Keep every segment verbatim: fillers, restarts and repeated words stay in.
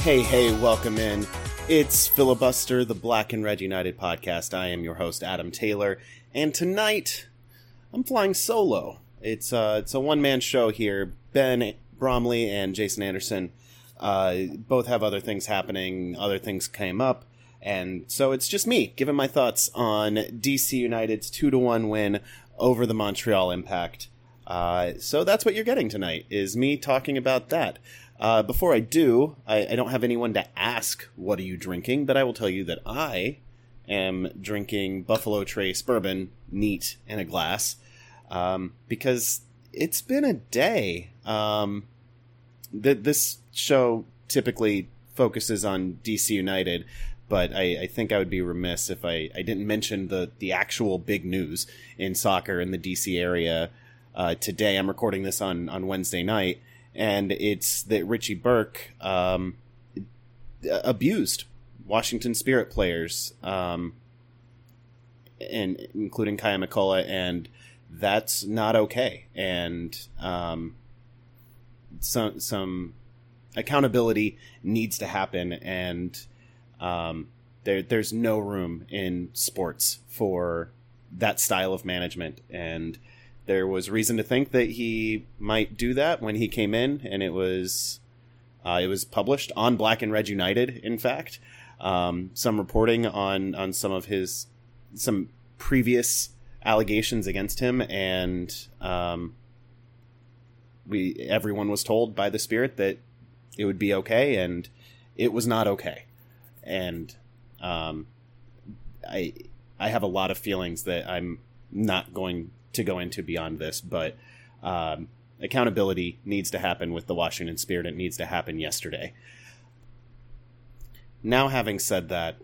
Hey, hey, welcome in. It's Filibuster, the Black and Red United podcast. I am your host, Adam Taylor, and tonight I'm flying solo. It's uh, it's a one-man show here. Ben Bromley and Jason Anderson uh, both have other things happening. Other things came up, and so it's just me giving my thoughts on D C United's two to one win over the Montreal Impact. Uh, so that's what you're getting tonight, is me talking about that. Uh, before I do, I, I don't have anyone to ask, what are you drinking? But I will tell you that I am drinking Buffalo Trace bourbon, neat, in a glass, um, because it's been a day. Um, th- this show typically focuses on D C United, but I, I think I would be remiss if I, I didn't mention the, the actual big news in soccer in the D C area uh, today. I'm recording this on, on Wednesday night, and it's that Richie Burke um, abused Washington Spirit players, um, and including Kaya McCullough, and that's not okay. And um, some some accountability needs to happen, and um, there there's no room in sports for that style of management. And there was reason to think that he might do that when he came in, and it was uh, it was published on Black and Red United, in fact. Um, some reporting on, on some of his, some previous allegations against him. And, um, we, everyone was told by the Spirit that it would be okay, and it was not okay. And, um, I, I have a lot of feelings that I'm not going to go into beyond this, but, um, accountability needs to happen with the Washington Spirit. It needs to happen yesterday. Now, having said that,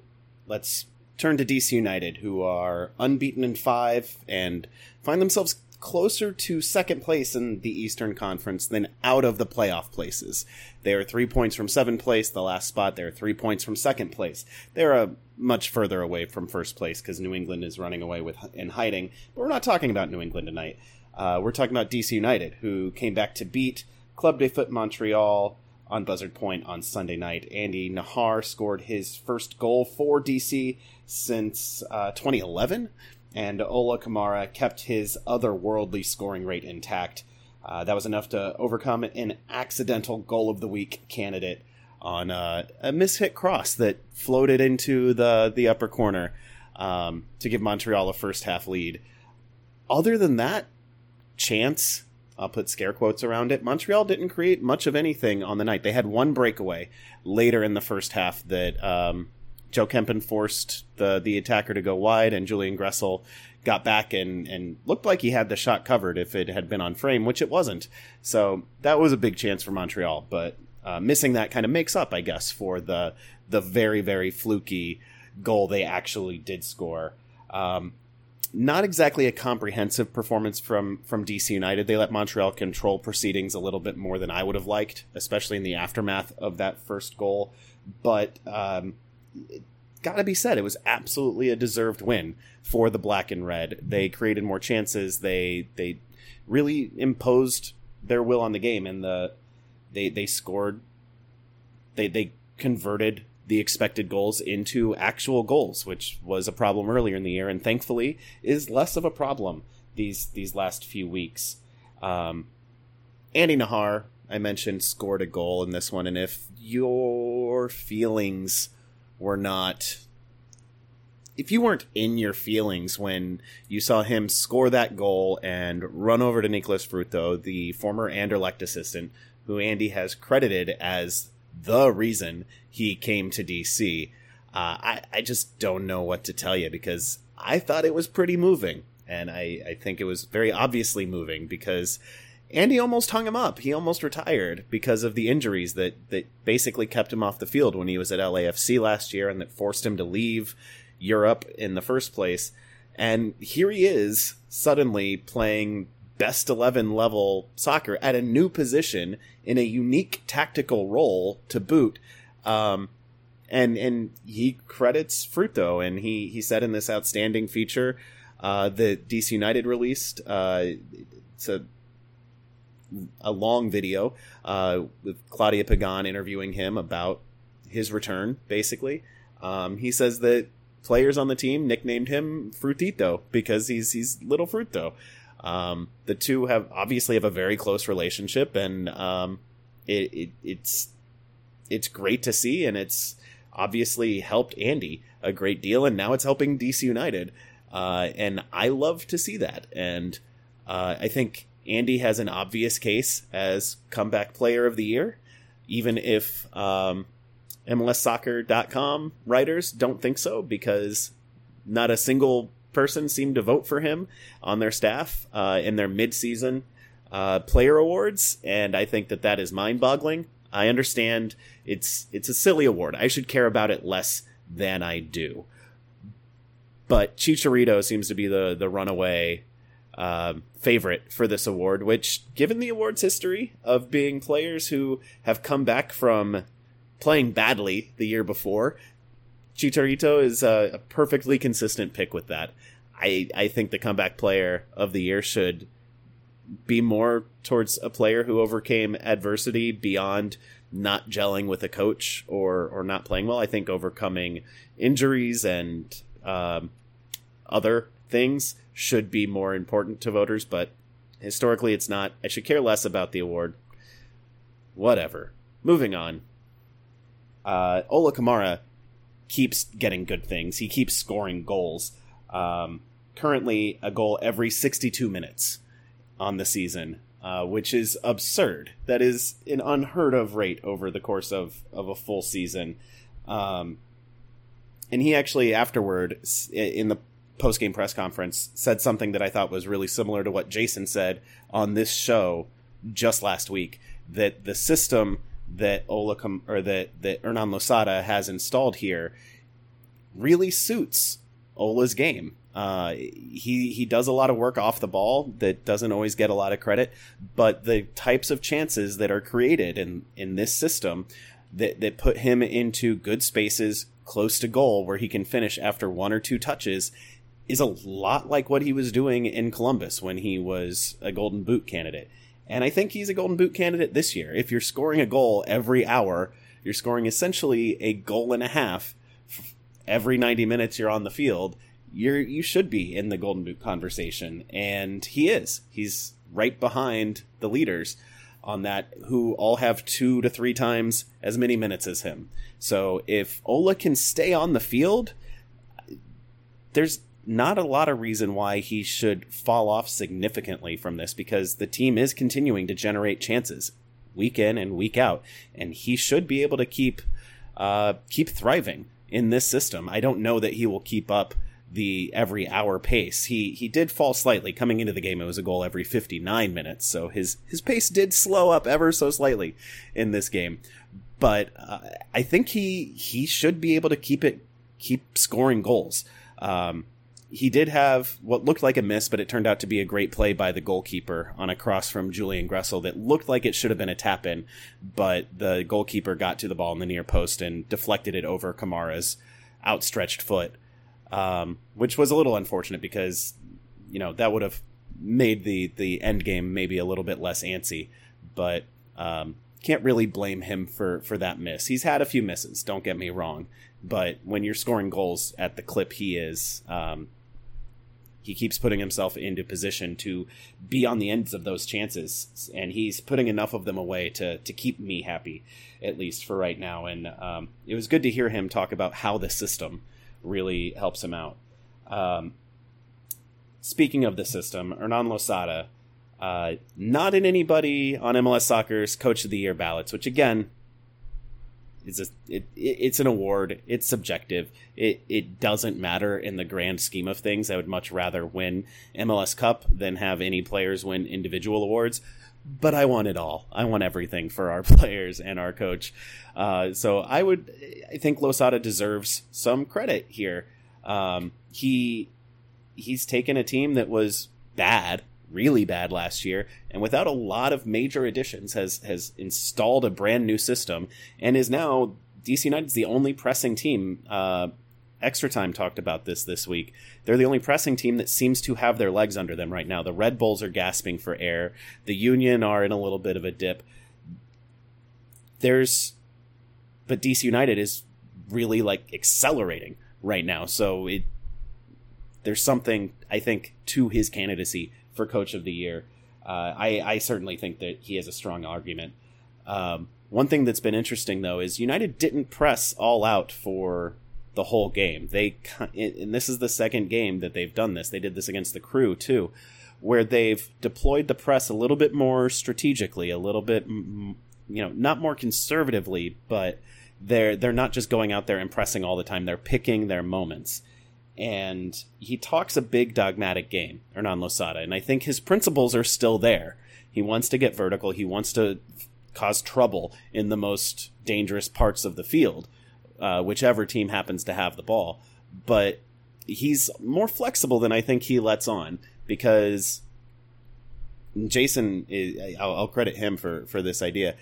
let's turn to D C United, who are unbeaten in five and find themselves closer to second place in the Eastern Conference than out of the playoff places. They are three points from seventh place, the last spot. They are three points from second place. They're uh, much further away from first place because New England is running away with and hiding. But we're not talking about New England tonight. Uh, we're talking about D C United, who came back to beat Club de Foot Montreal on Buzzard Point on Sunday night. Andy Nahar scored his first goal for D C since uh, twenty eleven, and Ola Kamara kept his otherworldly scoring rate intact. Uh, that was enough to overcome an accidental goal of the week candidate on uh, a mishit cross that floated into the, the upper corner um, to give Montreal a first-half lead. Other than that chance, I'll put scare quotes around it, Montreal didn't create much of anything on the night. They had one breakaway later in the first half that um, Joe Kempen forced the the attacker to go wide, and Julian Gressel got back and, and looked like he had the shot covered if it had been on frame, which it wasn't. So that was a big chance for Montreal, but uh, missing that kind of makes up, I guess, for the, the very, very fluky goal they actually did score. Um Not exactly a comprehensive performance from, from D C United. They let Montreal control proceedings a little bit more than I would have liked, especially in the aftermath of that first goal. But um, got to be said, it was absolutely a deserved win for the Black and Red. They created more chances. They they really imposed their will on the game, and the they they scored. They they converted the expected goals into actual goals, which was a problem earlier in the year, and thankfully is less of a problem these these last few weeks. Um, Andy Nahar, I mentioned, scored a goal in this one, and if your feelings were not... If you weren't in your feelings when you saw him score that goal and run over to Nicolas Fruto, the former Anderlecht assistant, who Andy has credited as the reason he came to D C, Uh, I, I just don't know what to tell you, because I thought it was pretty moving. And I, I think it was very obviously moving, because Andy almost hung him up. He almost retired because of the injuries that, that basically kept him off the field when he was at L A F C last year, and that forced him to leave Europe in the first place. And here he is suddenly playing best eleven level soccer at a new position in a unique tactical role to boot. Um, And and he credits Fruto, and he, he said in this outstanding feature uh, that D C United released, uh, it's a, a long video uh, with Claudia Pagan interviewing him about his return, basically. Um, he says that players on the team nicknamed him Frutito because he's he's little Fruto. Um, the two have obviously have a very close relationship, and um, it, it it's it's great to see, and it's obviously helped Andy a great deal, and now it's helping D C United. Uh, and I love to see that. And uh, I think Andy has an obvious case as comeback player of the year, even if um, M L S soccer dot com writers don't think so, because not a single person seemed to vote for him on their staff uh, in their midseason uh, player awards. And I think that that is mind boggling. I understand it's it's a silly award. I should care about it less than I do. But Chicharito seems to be the, the runaway uh, favorite for this award, which, given the award's history of being players who have come back from playing badly the year before, Chicharito is a, a perfectly consistent pick with that. I, I think the comeback player of the year should be more towards a player who overcame adversity beyond not gelling with a coach or or not playing well. I think overcoming injuries and um, other things should be more important to voters, but historically it's not. I should care less about the award. Whatever. Moving on. Uh, Ola Kamara keeps getting good things. He keeps scoring goals. Um, currently a goal every sixty-two minutes on the season, uh, which is absurd. That is an unheard of rate over the course of, of a full season. Um, and he actually afterward in the post-game press conference said something that I thought was really similar to what Jason said on this show just last week, that the system that Ola Com- or that, that Hernan Losada has installed here really suits Ola's game. Uh, he, he does a lot of work off the ball that doesn't always get a lot of credit, but the types of chances that are created in, in this system that, that put him into good spaces close to goal where he can finish after one or two touches is a lot like what he was doing in Columbus when he was a Golden Boot candidate. And I think he's a Golden Boot candidate this year. If you're scoring a goal every hour, you're scoring essentially a goal and a half every ninety minutes you're on the field. You're, you should be in the Golden Boot conversation, and he is. He's right behind the leaders on that, who all have two to three times as many minutes as him. So if Ola can stay on the field, there's not a lot of reason why he should fall off significantly from this, because the team is continuing to generate chances week in and week out, and he should be able to keep uh, keep thriving in this system. I don't know that he will keep up the every hour pace. He he did fall slightly coming into the game. It was a goal every fifty-nine minutes, so his his pace did slow up ever so slightly in this game. But uh, I think he he should be able to keep it keep scoring goals. Um, he did have what looked like a miss, but it turned out to be a great play by the goalkeeper on a cross from Julian Gressel that looked like it should have been a tap in, but the goalkeeper got to the ball in the near post and deflected it over Kamara's outstretched foot. Um, which was a little unfortunate because, you know, that would have made the, the end game maybe a little bit less antsy, but um, can't really blame him for, for that miss. He's had a few misses, don't get me wrong, but when you're scoring goals at the clip he is, um, he keeps putting himself into position to be on the ends of those chances, and he's putting enough of them away to to keep me happy, at least for right now. And um, it was good to hear him talk about how the system really helps him out. Um, speaking of the system, Hernan Losada, uh, not in anybody on M L S Soccer's Coach of the Year ballots, which again It's a, it, it it's an award. It's subjective. It it doesn't matter in the grand scheme of things. I would much rather win M L S Cup than have any players win individual awards. But I want it all. I want everything for our players and our coach. Uh, so I would, I think Losada deserves some credit here. Um, he he's taken a team that was bad, really bad last year, and without a lot of major additions has has installed a brand new system and is now D C United's the only pressing team. uh Extra Time talked about this this week. They're the only pressing team that seems to have their legs under them right now. The Red Bulls are gasping for air. The Union are in a little bit of a dip. There's but D C United is really like accelerating right now, so it there's something I think to his candidacy for Coach of the Year. Uh, I, I certainly think that he has a strong argument. Um, one thing that's been interesting, though, is United didn't press all out for the whole game. They and this is the second game that they've done this. They did this against the Crew, too, where they've deployed the press a little bit more strategically, a little bit, you know, not more conservatively, but they're they're not just going out there and pressing all the time. They're picking their moments. And he talks a big dogmatic game, Hernan Losada, and I think his principles are still there. He wants to get vertical. He wants to cause trouble in the most dangerous parts of the field, uh, whichever team happens to have the ball. But he's more flexible than I think he lets on, because Jason, is, I'll, I'll credit him for, for this idea.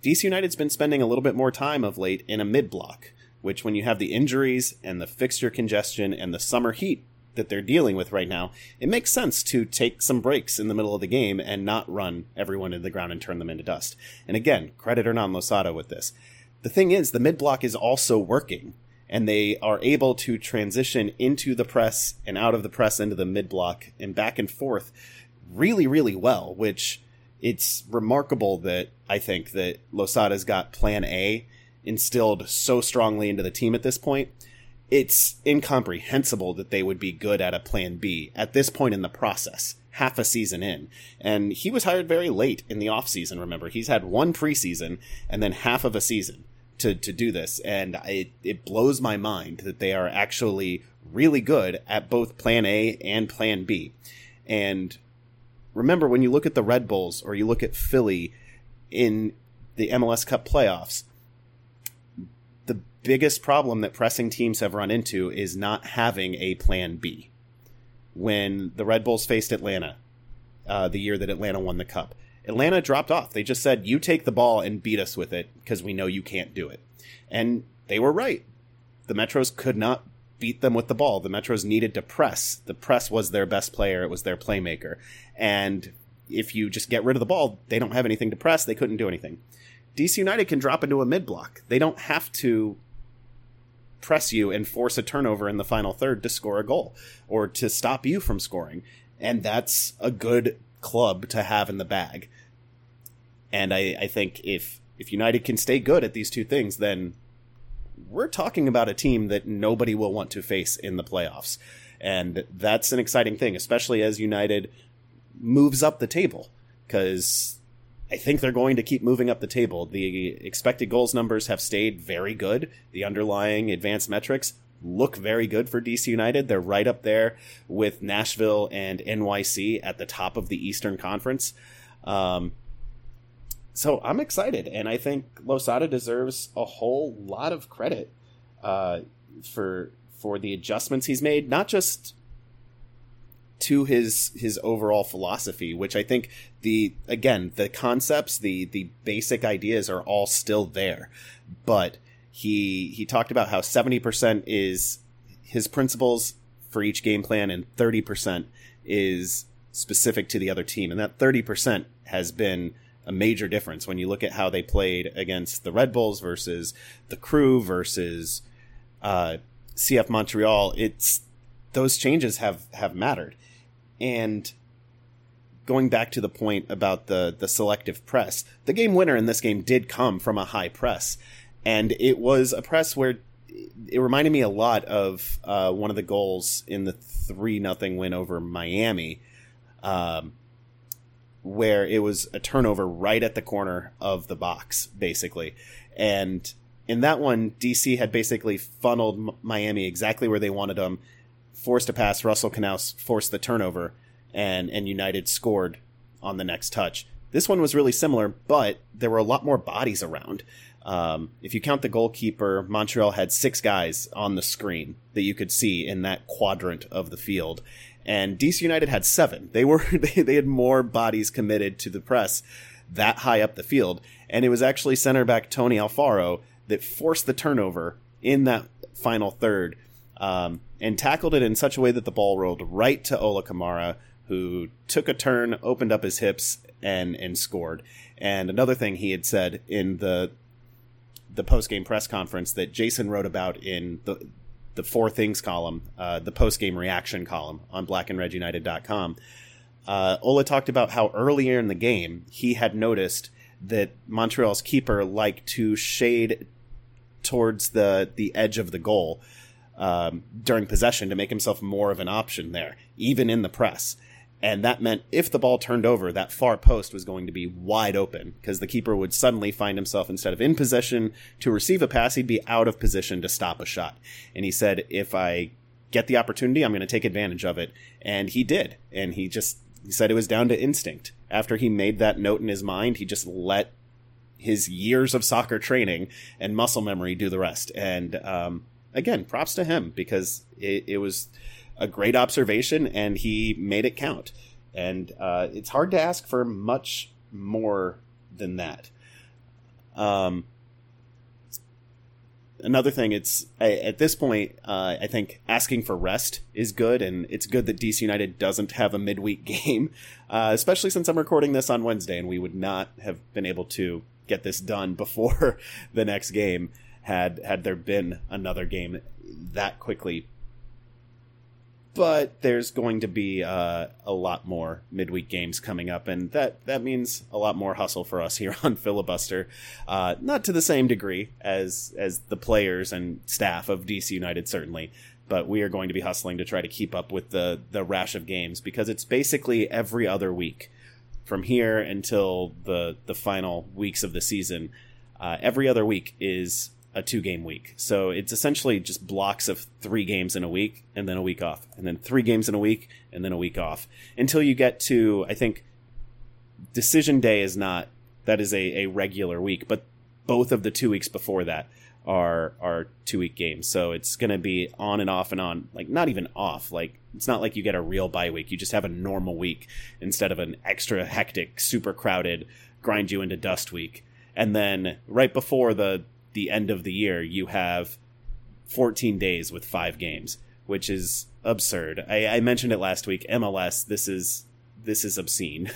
D C United's been spending a little bit more time of late in a mid-block, which when you have the injuries and the fixture congestion and the summer heat that they're dealing with right now, it makes sense to take some breaks in the middle of the game and not run everyone into the ground and turn them into dust. And again, credit Hernan Losada with this. The thing is, the mid-block is also working, and they are able to transition into the press and out of the press into the mid-block and back and forth really, really well, which it's remarkable that I think that Losada's got plan A instilled so strongly into the team at this point. It's incomprehensible that they would be good at a plan B at this point in the process, half a season in. And he was hired very late in the offseason, remember. He's had one preseason and then half of a season to, to do this. And it, it blows my mind that they are actually really good at both plan A and plan B. And remember, when you look at the Red Bulls or you look at Philly in the M L S Cup playoffs, biggest problem that pressing teams have run into is not having a plan B. When the Red Bulls faced Atlanta, uh, the year that Atlanta won the cup, Atlanta dropped off. They just said, you take the ball and beat us with it because we know you can't do it. And they were right. The Metros could not beat them with the ball. The Metros needed to press. The press was their best player. It was their playmaker. And if you just get rid of the ball, they don't have anything to press. They couldn't do anything. D C United can drop into a mid-block. They don't have to press you and force a turnover in the final third to score a goal or to stop you from scoring. And that's a good club to have in the bag. And I, I think if, if United can stay good at these two things, then we're talking about a team that nobody will want to face in the playoffs. And that's an exciting thing, especially as United moves up the table, because I think they're going to keep moving up the table. The expected goals numbers have stayed very good. The underlying advanced metrics look very good for D C United. They're right up there with Nashville and N Y C at the top of the Eastern Conference. Um, so I'm excited, and I think Losada deserves a whole lot of credit uh, for for the adjustments he's made, not just to his his overall philosophy, which I think the again the concepts, the the basic ideas are all still there, but he he talked about how seventy percent is his principles for each game plan and thirty percent is specific to the other team. And that thirty percent has been a major difference when you look at how they played against the Red Bulls versus the Crew versus uh C F Montreal. It's those changes have have mattered. And going back to the point about the, the selective press, the game winner in this game did come from a high press. And it was a press where it reminded me a lot of uh, one of the goals in the three nothing win over Miami, um, where it was a turnover right at the corner of the box, basically. And In that one, D C had basically funneled Miami exactly where they wanted them, forced a pass, Russell Knaus forced the turnover, and, and United scored on the next touch. This one was really similar, but there were a lot more bodies around. Um, if you count the goalkeeper, Montreal had six guys on the screen that you could see in that quadrant of the field. And D C United had seven. They were they, they had more bodies committed to the press that high up the field. And it was actually center back Tony Alfaro that forced the turnover in that final third, um, and tackled it in such a way that the ball rolled right to Ola Kamara, who took a turn, opened up his hips, and and scored. And another thing he had said in the the post-game press conference that Jason wrote about in the the four things column, uh, the post-game reaction column on black and red united dot com. Uh, Ola talked about how earlier in the game, he had noticed that Montreal's keeper liked to shade towards the, the edge of the goal um, during possession to make himself more of an option there, even in the press. And that meant if the ball turned over, that far post was going to be wide open because the keeper would suddenly find himself, instead of in position to receive a pass, he'd be out of position to stop a shot. And he said, if I get the opportunity, I'm going to take advantage of it. And he did. And he just he said it was down to instinct. After he made that note in his mind, he just let his years of soccer training and muscle memory do the rest. And um, again, props to him because it, it was a great observation, and he made it count. And uh, it's hard to ask for much more than that. Um, another thing, it's at this point, uh, I think asking for rest is good, and it's good that D C United doesn't have a midweek game, uh, especially since I'm recording this on Wednesday, and we would not have been able to get this done before the next game had had there been another game that quickly. But there's going to be uh, a lot more midweek games coming up, and that, that means a lot more hustle for us here on Filibuster. Uh, not to the same degree as as the players and staff of D C United, certainly, but we are going to be hustling to try to keep up with the, the rash of games because it's basically every other week. From here until the, the final weeks of the season, uh, every other week is a two-game week. So it's essentially just blocks of three games in a week and then a week off, and then three games in a week and then a week off until you get to, I think, Decision Day is not, that is a, a regular week, but both of the two weeks before that are, are two-week games. So it's going to be on and off and on, like not even off. Like it's not like you get a real bye week. You just have a normal week instead of an extra hectic, super crowded, grind you into dust week. And then right before the the end of the year, you have fourteen days with five games, which is absurd. I, I mentioned it last week. M L S, this is this is obscene.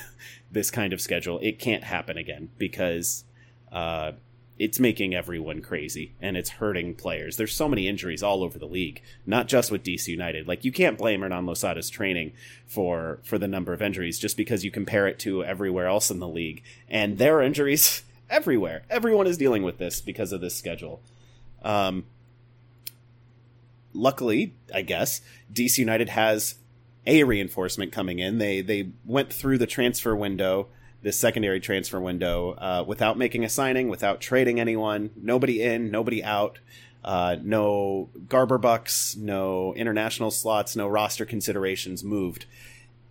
This kind of schedule, it can't happen again because uh, it's making everyone crazy and it's hurting players. There's so many injuries all over the league, not just with D C United. Like you can't blame Hernan Losada's training for for the number of injuries just because you compare it to everywhere else in the league, and there are injuries. Everywhere. Everyone is dealing with this because of this schedule. Um, luckily, I guess, D C United has a reinforcement coming in. They they went through the transfer window, the secondary transfer window, uh, without making a signing, without trading anyone. Nobody in, nobody out. Uh, no Garber bucks, no international slots, no roster considerations moved.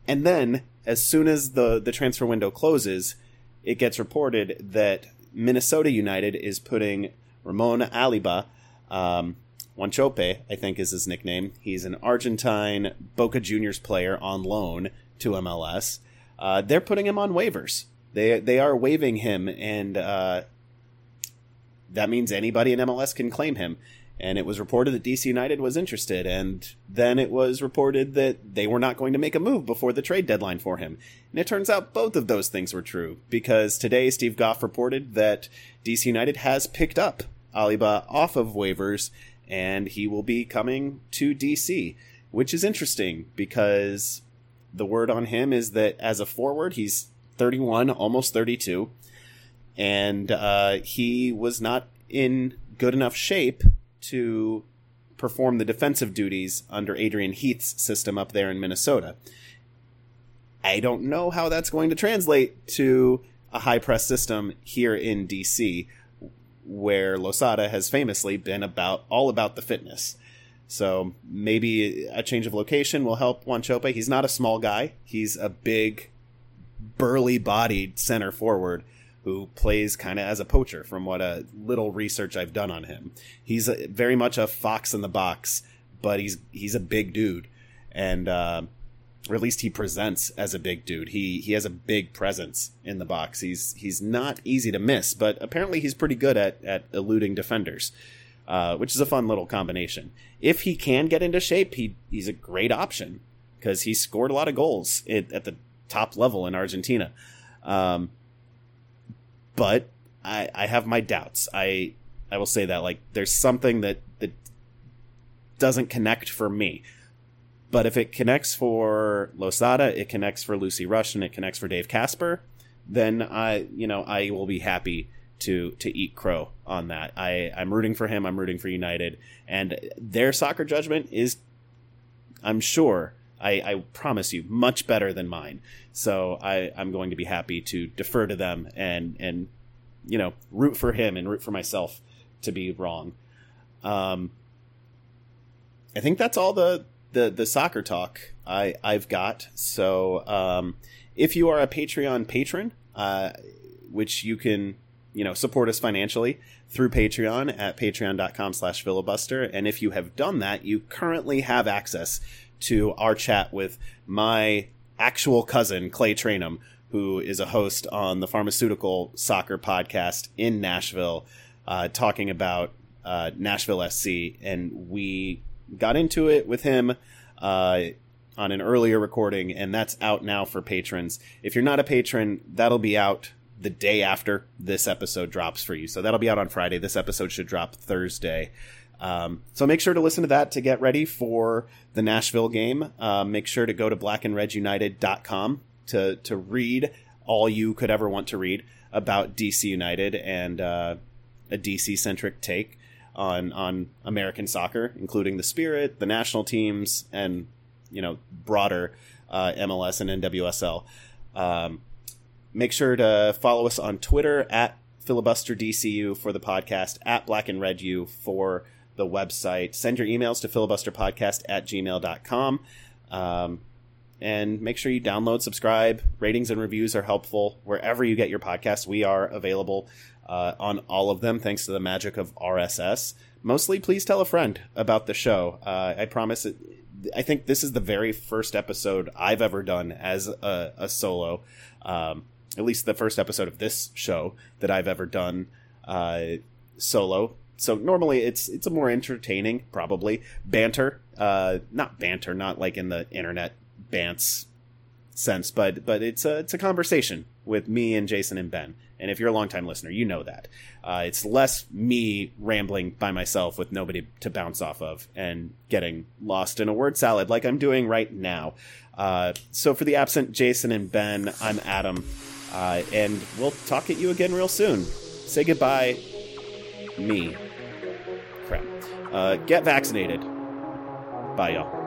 And then, as soon as the, the transfer window closes, it gets reported that Minnesota United is putting Ramon Aliba, um, Wanchope, I think is his nickname. He's an Argentine Boca Juniors player on loan to M L S. Uh, they're putting him on waivers. They they are waiving him, and uh, that means anybody in M L S can claim him. And it was reported that D C United was interested, and then it was reported that they were not going to make a move before the trade deadline for him. And it turns out both of those things were true, because today Steve Goff reported that D C United has picked up Aliba off of waivers, and he will be coming to D C, which is interesting, because the word on him is that as a forward, he's thirty-one, almost thirty-two, and uh, he was not in good enough shape to perform the defensive duties under Adrian Heath's system up there in Minnesota. I don't know how that's going to translate to a high press system here in D C where Losada has famously been about all about the fitness. So maybe a change of location will help Wanchope. He's not a small guy. He's a big, burly-bodied center forward who plays kind of as a poacher from what a little research I've done on him. He's a, very much a fox in the box, but he's he's a big dude. And uh, or at least he presents as a big dude. He he has a big presence in the box. He's he's not easy to miss, but apparently he's pretty good at, at eluding defenders. Uh, which is a fun little combination. If he can get into shape, he he's a great option because he scored a lot of goals at, at the top level in Argentina. Um, but I, I have my doubts. I I will say that like there's something that, that doesn't connect for me. But if it connects for Losada, it connects for Lucy Rush, and it connects for Dave Casper, then I you know I will be happy to to eat crow on that. I, I'm rooting for him. I'm rooting for United. And their soccer judgment is, I'm sure, I, I promise you, much better than mine. So I, I'm going to be happy to defer to them and, and you know, root for him and root for myself to be wrong. Um, I think that's all the, the, the soccer talk I, I've got. So um, if you are a Patreon patron, uh, which you can... you know, support us financially through Patreon at patreon.com slash filibuster. And if you have done that, you currently have access to our chat with my actual cousin, Clay Trainum, who is a host on the Pharmaceutical Soccer Podcast in Nashville, uh, talking about uh, Nashville S C. And we got into it with him uh, on an earlier recording, and that's out now for patrons. If you're not a patron, that'll be out the day after this episode drops for you. So that'll be out on Friday. This episode should drop Thursday. Um, so make sure to listen to that to get ready for the Nashville game. Uh, make sure to go to black and red united dot com to, to read all you could ever want to read about D C United and uh, a D C centric take on, on American soccer, including the Spirit, the national teams, and, you know, broader uh, M L S and N W S L. Um, Make sure to follow us on Twitter at filibuster D C U for the podcast, at black and red U for the website. Send your emails to filibusterpodcast at gmail dot com. Um, and make sure you download, subscribe. Ratings and reviews are helpful. Wherever you get your podcasts, we are available uh, on all of them thanks to the magic of R S S. Mostly, please tell a friend about the show. Uh, I promise it. I think this is the very first episode I've ever done as a, a solo. Um, at least the first episode of this show that I've ever done uh, solo. So normally it's it's a more entertaining, probably, banter. Uh, not banter, not like in the internet bants sense, but but it's a, it's a conversation with me and Jason and Ben. And if you're a longtime listener, you know that. Uh, it's less me rambling by myself with nobody to bounce off of and getting lost in a word salad like I'm doing right now. Uh, so for the absent Jason and Ben, I'm Adam. Uh, and we'll talk at you again real soon. Say goodbye. Me. Crap. Uh, get vaccinated. Bye, y'all.